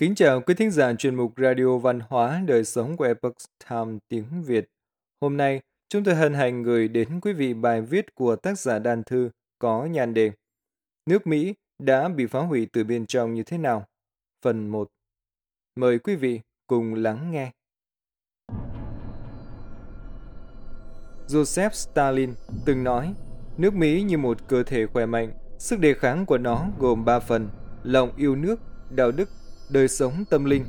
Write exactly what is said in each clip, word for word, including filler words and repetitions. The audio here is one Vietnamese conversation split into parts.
Kính chào quý thính giả chuyên mục Radio Văn hóa Đời Sống của Epoch Times tiếng Việt. Hôm nay, chúng tôi hân hạnh gửi đến quý vị bài viết của tác giả Đan Thư có nhan đề Nước Mỹ đã bị phá hủy từ bên trong như thế nào? Phần một. Mời quý vị cùng lắng nghe. Joseph Stalin từng nói, nước Mỹ như một cơ thể khỏe mạnh, sức đề kháng của nó gồm ba phần, lòng yêu nước, đạo đức, đời sống tâm linh.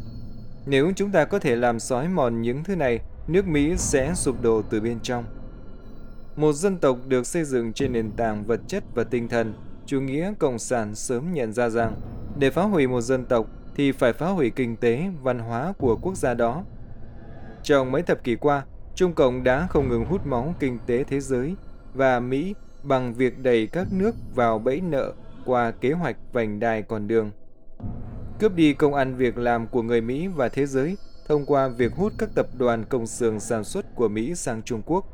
Nếu chúng ta có thể làm xói mòn những thứ này, nước Mỹ sẽ sụp đổ từ bên trong. Một dân tộc được xây dựng trên nền tảng vật chất và tinh thần, chủ nghĩa cộng sản sớm nhận ra rằng, để phá hủy một dân tộc thì phải phá hủy kinh tế, văn hóa của quốc gia đó. Trong mấy thập kỷ qua, Trung Cộng đã không ngừng hút máu kinh tế thế giới và Mỹ bằng việc đẩy các nước vào bẫy nợ qua kế hoạch Vành đai Con đường. Cướp đi công ăn việc làm của người Mỹ và thế giới thông qua việc hút các tập đoàn công xưởng sản xuất của Mỹ sang Trung Quốc,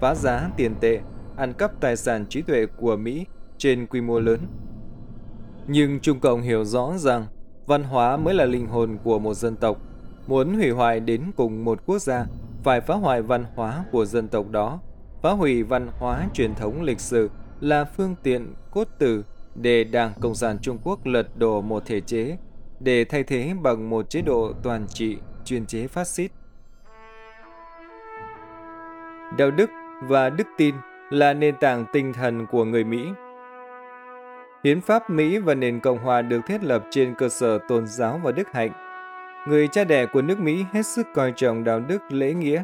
phá giá tiền tệ, ăn cắp tài sản trí tuệ của Mỹ trên quy mô lớn. Nhưng Trung Cộng hiểu rõ rằng văn hóa mới là linh hồn của một dân tộc. Muốn hủy hoại đến cùng một quốc gia, phải phá hoại văn hóa của dân tộc đó. Phá hủy văn hóa truyền thống lịch sử là phương tiện cốt tử để Đảng Cộng sản Trung Quốc lật đổ một thể chế, để thay thế bằng một chế độ toàn trị chuyên chế phát xít. Đạo đức và đức tin là nền tảng tinh thần của người Mỹ. Hiến pháp Mỹ và nền Cộng hòa được thiết lập trên cơ sở tôn giáo và đức hạnh. Người cha đẻ của nước Mỹ hết sức coi trọng đạo đức lễ nghĩa.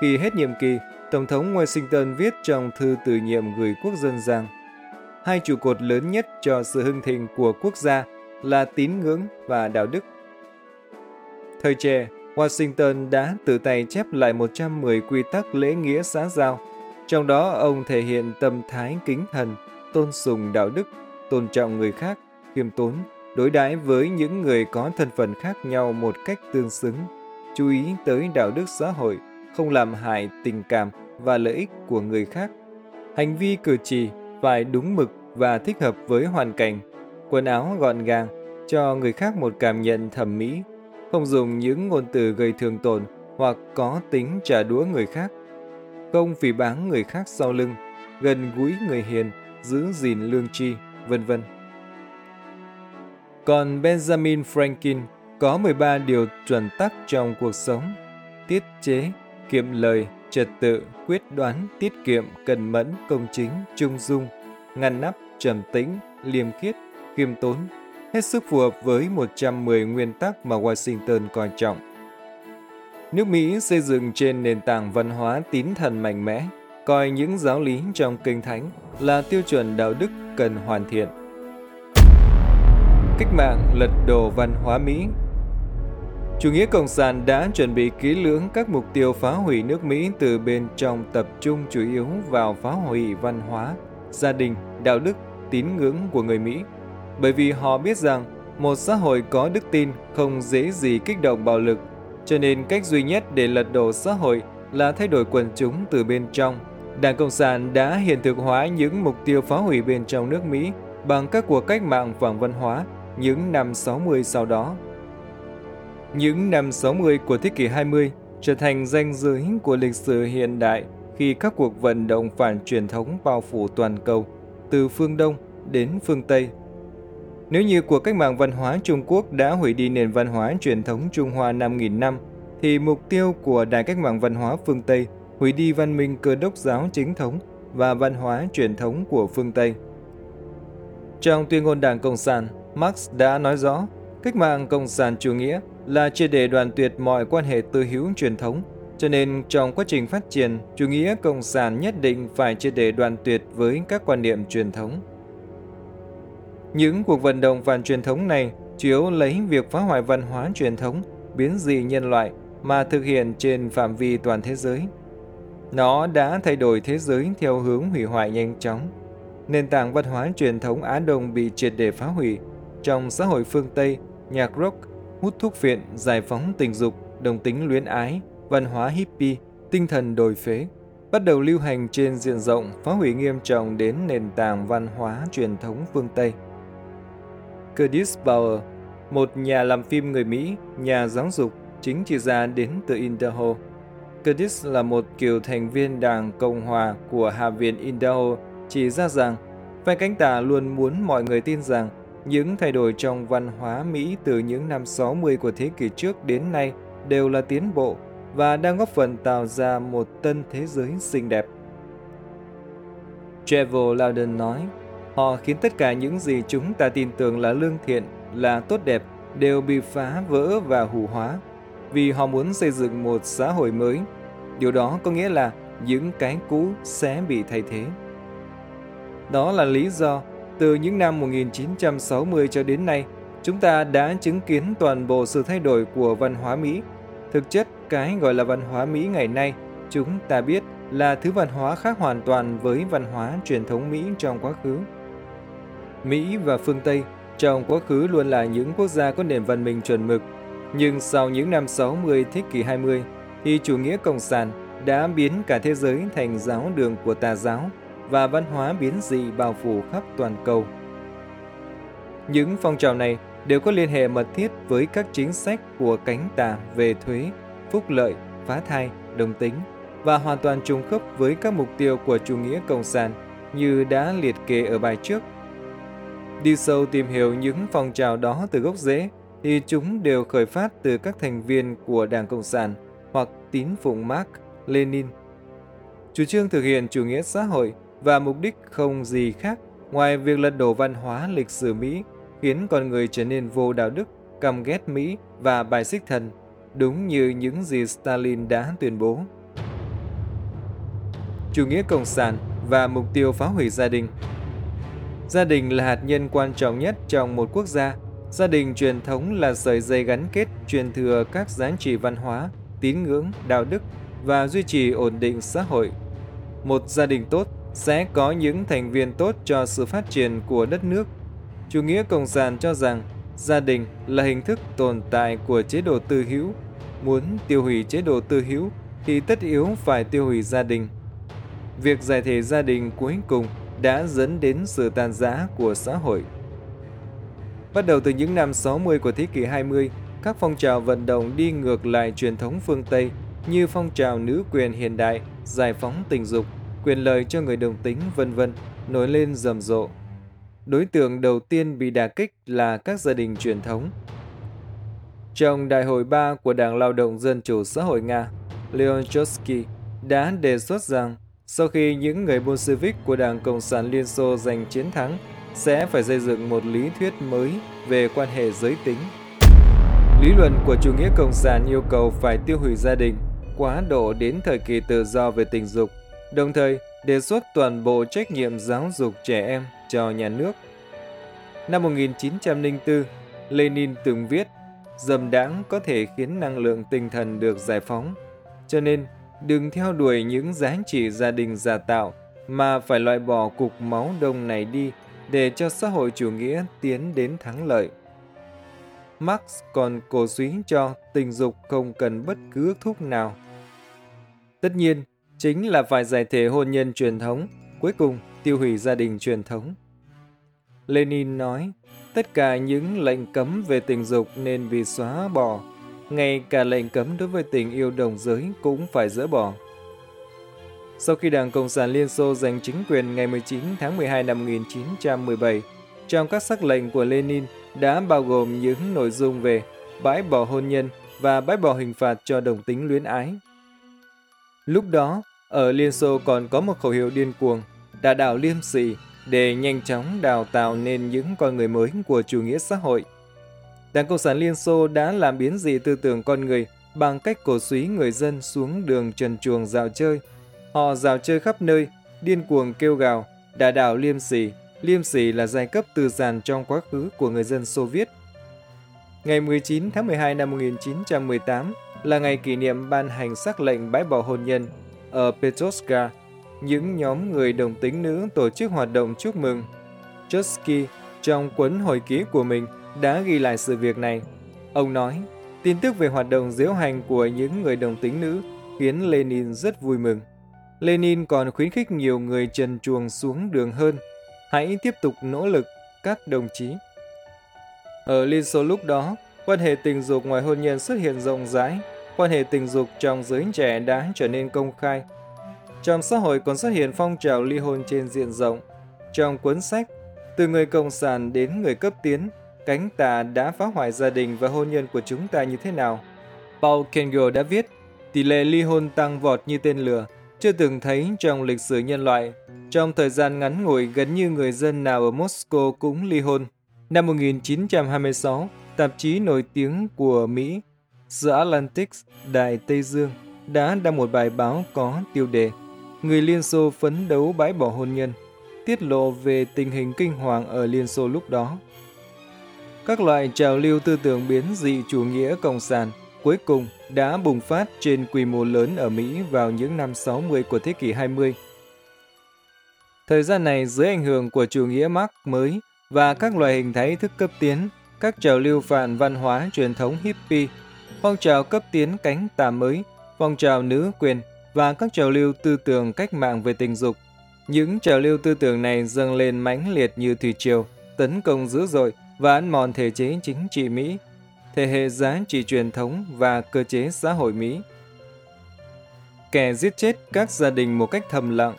Khi hết nhiệm kỳ, Tổng thống Washington viết trong thư từ nhiệm gửi quốc dân rằng hai trụ cột lớn nhất cho sự hưng thịnh của quốc gia là tín ngưỡng và đạo đức. Thời trẻ, Washington đã tự tay chép lại một trăm mười quy tắc lễ nghĩa xã giao, trong đó ông thể hiện tâm thái kính thần, tôn sùng đạo đức, tôn trọng người khác, khiêm tốn, đối đãi với những người có thân phận khác nhau một cách tương xứng, chú ý tới đạo đức xã hội, không làm hại tình cảm và lợi ích của người khác. Hành vi cử chỉ phải đúng mực và thích hợp với hoàn cảnh, quần áo gọn gàng, cho người khác một cảm nhận thẩm mỹ, không dùng những ngôn từ gây thương tổn hoặc có tính trả đũa người khác, không phỉ báng người khác sau lưng, gần gũi người hiền, giữ gìn lương tri, vân vân. Còn Benjamin Franklin có mười ba điều chuẩn tắc trong cuộc sống: tiết chế, kiệm lời, trật tự, quyết đoán, tiết kiệm, cần mẫn, công chính, trung dung, ngăn nắp, trầm tĩnh, liêm khiết, khiêm tốn, hết sức phù hợp với một trăm mười nguyên tắc mà Washington coi trọng. Nước Mỹ xây dựng trên nền tảng văn hóa tín thần mạnh mẽ, coi những giáo lý trong Kinh Thánh là tiêu chuẩn đạo đức cần hoàn thiện. Cách mạng lật đổ văn hóa Mỹ. Chủ nghĩa Cộng sản đã chuẩn bị kỹ lưỡng các mục tiêu phá hủy nước Mỹ từ bên trong, tập trung chủ yếu vào phá hủy văn hóa, gia đình, đạo đức, tín ngưỡng của người Mỹ. Bởi vì họ biết rằng một xã hội có đức tin không dễ gì kích động bạo lực, cho nên cách duy nhất để lật đổ xã hội là thay đổi quần chúng từ bên trong. Đảng Cộng sản đã hiện thực hóa những mục tiêu phá hủy bên trong nước Mỹ bằng các cuộc cách mạng phản văn hóa những năm sáu mươi sau đó. Những năm sáu mươi của thế kỷ hai mươi trở thành ranh giới của lịch sử hiện đại khi các cuộc vận động phản truyền thống bao phủ toàn cầu, từ phương Đông đến phương Tây. Nếu như cuộc cách mạng văn hóa Trung Quốc đã hủy đi nền văn hóa truyền thống Trung Hoa năm nghìn năm, thì mục tiêu của đại cách mạng văn hóa phương Tây hủy đi văn minh cơ đốc giáo chính thống và văn hóa truyền thống của phương Tây. Trong tuyên ngôn Đảng Cộng sản, Marx đã nói rõ, cách mạng Cộng sản chủ nghĩa là triệt để đoạn tuyệt mọi quan hệ tư hữu truyền thống, cho nên trong quá trình phát triển, chủ nghĩa Cộng sản nhất định phải triệt để đoạn tuyệt với các quan niệm truyền thống. Những cuộc vận động phản truyền thống này chủ yếu lấy việc phá hoại văn hóa truyền thống, biến dị nhân loại mà thực hiện trên phạm vi toàn thế giới. Nó đã thay đổi thế giới theo hướng hủy hoại nhanh chóng. Nền tảng văn hóa truyền thống Á Đông bị triệt để phá hủy. Trong xã hội phương Tây, nhạc rock, hút thuốc phiện, giải phóng tình dục, đồng tính luyến ái, văn hóa hippie, tinh thần đồi phế bắt đầu lưu hành trên diện rộng, phá hủy nghiêm trọng đến nền tảng văn hóa truyền thống phương Tây. Curtis Bauer, một nhà làm phim người Mỹ, nhà giáo dục, chính trị gia đến từ Idaho. Curtis là một cựu thành viên Đảng Cộng Hòa của Hạ viện Idaho chỉ ra rằng phe cánh tả luôn muốn mọi người tin rằng những thay đổi trong văn hóa Mỹ từ những năm sáu mươi của thế kỷ trước đến nay đều là tiến bộ và đang góp phần tạo ra một tân thế giới xinh đẹp. Trevor Loudon nói, họ khiến tất cả những gì chúng ta tin tưởng là lương thiện, là tốt đẹp, đều bị phá vỡ và hủ hóa, vì họ muốn xây dựng một xã hội mới. Điều đó có nghĩa là những cái cũ sẽ bị thay thế. Đó là lý do, từ những năm một nghìn chín trăm sáu mươi cho đến nay, chúng ta đã chứng kiến toàn bộ sự thay đổi của văn hóa Mỹ. Thực chất, cái gọi là văn hóa Mỹ ngày nay, chúng ta biết là thứ văn hóa khác hoàn toàn với văn hóa truyền thống Mỹ trong quá khứ. Mỹ và phương Tây trong quá khứ luôn là những quốc gia có nền văn minh chuẩn mực, nhưng sau những năm sáu mươi thế kỷ hai mươi thì chủ nghĩa cộng sản đã biến cả thế giới thành giáo đường của tà giáo và văn hóa biến dị bao phủ khắp toàn cầu. Những phong trào này đều có liên hệ mật thiết với các chính sách của cánh tả về thuế, phúc lợi, phá thai, đồng tính và hoàn toàn trùng khớp với các mục tiêu của chủ nghĩa cộng sản như đã liệt kê ở bài trước. Đi sâu tìm hiểu những phong trào đó từ gốc rễ thì chúng đều khởi phát từ các thành viên của Đảng Cộng sản hoặc tín phụng Marx, Lenin. Chủ trương thực hiện chủ nghĩa xã hội và mục đích không gì khác ngoài việc lật đổ văn hóa lịch sử Mỹ, khiến con người trở nên vô đạo đức, căm ghét Mỹ và bài xích thần, đúng như những gì Stalin đã tuyên bố. Chủ nghĩa cộng sản và mục tiêu phá hủy gia đình. Gia đình là hạt nhân quan trọng nhất trong một quốc gia. Gia đình truyền thống là sợi dây gắn kết truyền thừa các giá trị văn hóa, tín ngưỡng, đạo đức và duy trì ổn định xã hội. Một gia đình tốt sẽ có những thành viên tốt cho sự phát triển của đất nước. Chủ nghĩa cộng sản cho rằng gia đình là hình thức tồn tại của chế độ tư hữu. Muốn tiêu hủy chế độ tư hữu thì tất yếu phải tiêu hủy gia đình. Việc giải thể gia đình cuối cùng đã dẫn đến sự tan rã của xã hội. Bắt đầu từ những năm sáu mươi của thế kỷ hai mươi, các phong trào vận động đi ngược lại truyền thống phương Tây như phong trào nữ quyền hiện đại, giải phóng tình dục, quyền lợi cho người đồng tính, vân vân nổi lên rầm rộ. Đối tượng đầu tiên bị đả kích là các gia đình truyền thống. Trong Đại hội ba của Đảng Lao động Dân chủ Xã hội Nga, Leon Trotsky đã đề xuất rằng sau khi những người Bolshevik của Đảng Cộng sản Liên Xô giành chiến thắng, sẽ phải xây dựng một lý thuyết mới về quan hệ giới tính. Lý luận của chủ nghĩa cộng sản yêu cầu phải tiêu hủy gia đình, quá độ đến thời kỳ tự do về tình dục, đồng thời đề xuất toàn bộ trách nhiệm giáo dục trẻ em cho nhà nước. Năm một nghìn chín trăm lẻ bốn, Lenin từng viết, dâm đãng có thể khiến năng lượng tinh thần được giải phóng, cho nên đừng theo đuổi những giá trị gia đình giả tạo mà phải loại bỏ cục máu đông này đi để cho xã hội chủ nghĩa tiến đến thắng lợi. Marx còn cổ suý cho tình dục không cần bất cứ ước thúc nào. Tất nhiên, chính là phải giải thể hôn nhân truyền thống, cuối cùng tiêu hủy gia đình truyền thống. Lenin nói, tất cả những lệnh cấm về tình dục nên bị xóa bỏ, ngay cả lệnh cấm đối với tình yêu đồng giới cũng phải dỡ bỏ. Sau khi Đảng Cộng sản Liên Xô giành chính quyền ngày mười chín tháng mười hai năm một nghìn chín trăm mười bảy, trong các sắc lệnh của Lenin đã bao gồm những nội dung về bãi bỏ hôn nhân và bãi bỏ hình phạt cho đồng tính luyến ái. Lúc đó, ở Liên Xô còn có một khẩu hiệu điên cuồng, đả đảo liêm sỉ để nhanh chóng đào tạo nên những con người mới của chủ nghĩa xã hội. Đảng Cộng sản Liên Xô đã làm biến dị tư tưởng con người bằng cách cổ suý người dân xuống đường trần truồng dạo chơi. Họ dạo chơi khắp nơi, điên cuồng kêu gào, đả đảo liêm sỉ. Liêm sỉ là giai cấp tư sản trong quá khứ của người dân Xô Viết. Ngày mười chín tháng mười hai năm một nghìn chín trăm mười tám là ngày kỷ niệm ban hành sắc lệnh bãi bỏ hôn nhân. Ở Petrogras, những nhóm người đồng tính nữ tổ chức hoạt động chúc mừng. Trotsky, trong cuốn hồi ký của mình, đã ghi lại sự việc này. Ông nói, tin tức về hoạt động diễu hành của những người đồng tính nữ khiến Lenin rất vui mừng. Lenin còn khuyến khích nhiều người trần truồng xuống đường hơn. Hãy tiếp tục nỗ lực, các đồng chí. Ở Liên Xô lúc đó, quan hệ tình dục ngoài hôn nhân xuất hiện rộng rãi, quan hệ tình dục trong giới trẻ đã trở nên công khai. Trong xã hội còn xuất hiện phong trào ly hôn trên diện rộng. Trong cuốn sách Từ người cộng sản đến người cấp tiến, cánh tả đã phá hoại gia đình và hôn nhân của chúng ta như thế nào, Paul Kengel đã viết, tỷ lệ ly hôn tăng vọt như tên lửa, chưa từng thấy trong lịch sử nhân loại. Trong thời gian ngắn ngủi, gần như người dân nào ở Moscow cũng ly hôn. Năm một nghìn chín trăm hai mươi sáu, tạp chí nổi tiếng của Mỹ, The Atlantic, Đại Tây Dương, đã đăng một bài báo có tiêu đề Người Liên Xô phấn đấu bãi bỏ hôn nhân, tiết lộ về tình hình kinh hoàng ở Liên Xô lúc đó. Các loại trào lưu tư tưởng biến dị chủ nghĩa cộng sản cuối cùng đã bùng phát trên quy mô lớn ở Mỹ vào những năm sáu mươi của thế kỷ hai mươi. Thời gian này, dưới ảnh hưởng của chủ nghĩa Marx mới và các loại hình thái ý thức cấp tiến, các trào lưu phản văn hóa truyền thống hippie, phong trào cấp tiến cánh tả mới, phong trào nữ quyền và các trào lưu tư tưởng cách mạng về tình dục. Những trào lưu tư tưởng này dâng lên mãnh liệt như thủy triều, tấn công dữ dội và ăn mòn thể chế chính trị Mỹ, thể hệ giá trị truyền thống và cơ chế xã hội Mỹ. Kẻ giết chết các gia đình một cách thầm lặng.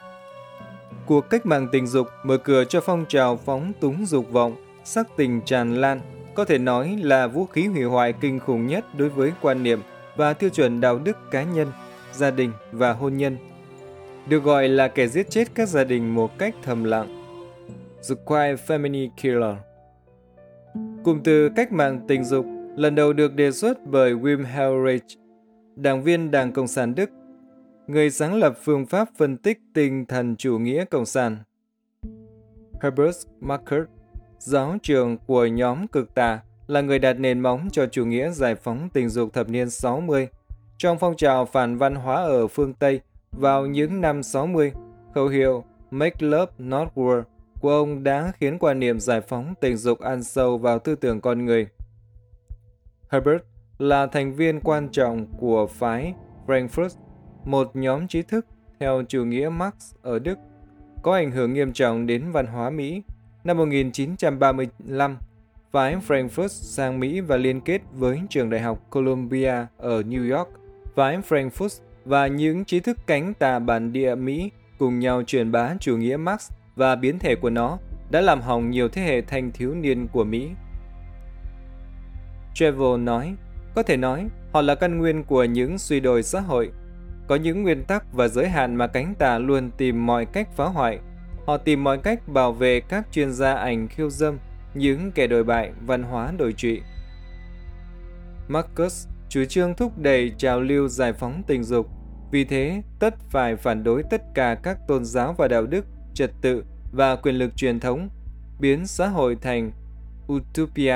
Cuộc cách mạng tình dục mở cửa cho phong trào phóng túng dục vọng, sắc tình tràn lan, có thể nói là vũ khí hủy hoại kinh khủng nhất đối với quan niệm và tiêu chuẩn đạo đức cá nhân, gia đình và hôn nhân. Được gọi là kẻ giết chết các gia đình một cách thầm lặng, The Quiet Family Killer. Cụm từ cách mạng tình dục lần đầu được đề xuất bởi Wilhelm Reich, đảng viên Đảng Cộng sản Đức, người sáng lập phương pháp phân tích tinh thần chủ nghĩa cộng sản. Herbert Marcuse, giáo trưởng của nhóm cực tà, là người đặt nền móng cho chủ nghĩa giải phóng tình dục thập niên sáu mươi. Trong phong trào phản văn hóa ở phương Tây vào những năm sáu mươi, khẩu hiệu Make Love Not War của ông đã khiến quan niệm giải phóng tình dục ăn sâu vào tư tưởng con người. Herbert là thành viên quan trọng của phái Frankfurt, một nhóm trí thức theo chủ nghĩa Marx ở Đức, có ảnh hưởng nghiêm trọng đến văn hóa Mỹ. Năm một nghìn chín trăm ba mươi lăm, phái Frankfurt sang Mỹ và liên kết với trường đại học Columbia ở New York. Phái Frankfurt và những trí thức cánh tả bản địa Mỹ cùng nhau truyền bá chủ nghĩa Marx và biến thể của nó đã làm hỏng nhiều thế hệ thanh thiếu niên của Mỹ. Trevor nói, có thể nói, họ là căn nguyên của những suy đồi xã hội. Có những nguyên tắc và giới hạn mà cánh tả luôn tìm mọi cách phá hoại. Họ tìm mọi cách bảo vệ các chuyên gia ảnh khiêu dâm, những kẻ đồi bại, văn hóa đồi trụy. Marcus chủ trương thúc đẩy trào lưu giải phóng tình dục. Vì thế, tất phải phản đối tất cả các tôn giáo và đạo đức, trật tự và quyền lực truyền thống, biến xã hội thành utopia,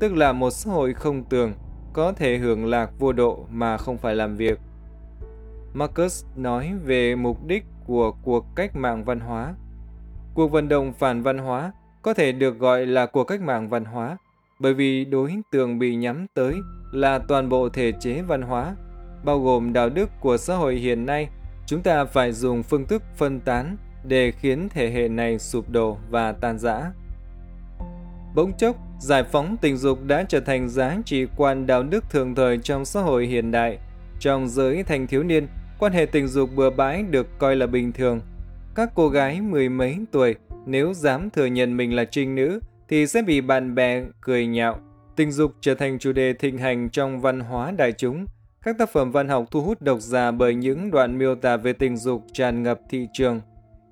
tức là một xã hội không tường, có thể hưởng lạc vô độ mà không phải làm việc. Marcus nói về mục đích của cuộc cách mạng văn hóa. Cuộc vận động phản văn hóa có thể được gọi là cuộc cách mạng văn hóa, bởi vì đối tượng bị nhắm tới là toàn bộ thể chế văn hóa, bao gồm đạo đức của xã hội hiện nay. Chúng ta phải dùng phương thức phân tán để khiến thể hệ này sụp đổ và tan rã. Bỗng chốc, giải phóng tình dục đã trở thành giá trị quan đạo đức thường thời trong xã hội hiện đại. Trong giới thanh thiếu niên, quan hệ tình dục bừa bãi được coi là bình thường. Các cô gái mười mấy tuổi, nếu dám thừa nhận mình là trinh nữ, thì sẽ bị bạn bè cười nhạo. Tình dục trở thành chủ đề thịnh hành trong văn hóa đại chúng. Các tác phẩm văn học thu hút độc giả bởi những đoạn miêu tả về tình dục tràn ngập thị trường.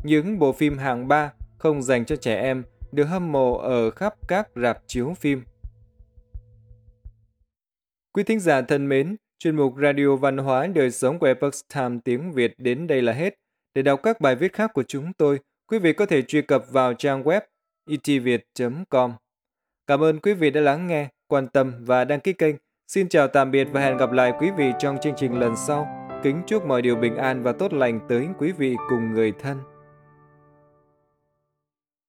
Những bộ phim hạng ba không dành cho trẻ em được hâm mộ ở khắp các rạp chiếu phim. Quý thính giả thân mến, chuyên mục Radio Văn hóa Đời Sống của Epoch Times tiếng Việt đến đây là hết. Để đọc các bài viết khác của chúng tôi, quý vị có thể truy cập vào trang web i t viet chấm com. Cảm ơn quý vị đã lắng nghe, quan tâm và đăng ký kênh. Xin chào tạm biệt và hẹn gặp lại quý vị trong chương trình lần sau. Kính chúc mọi điều bình an và tốt lành tới quý vị cùng người thân.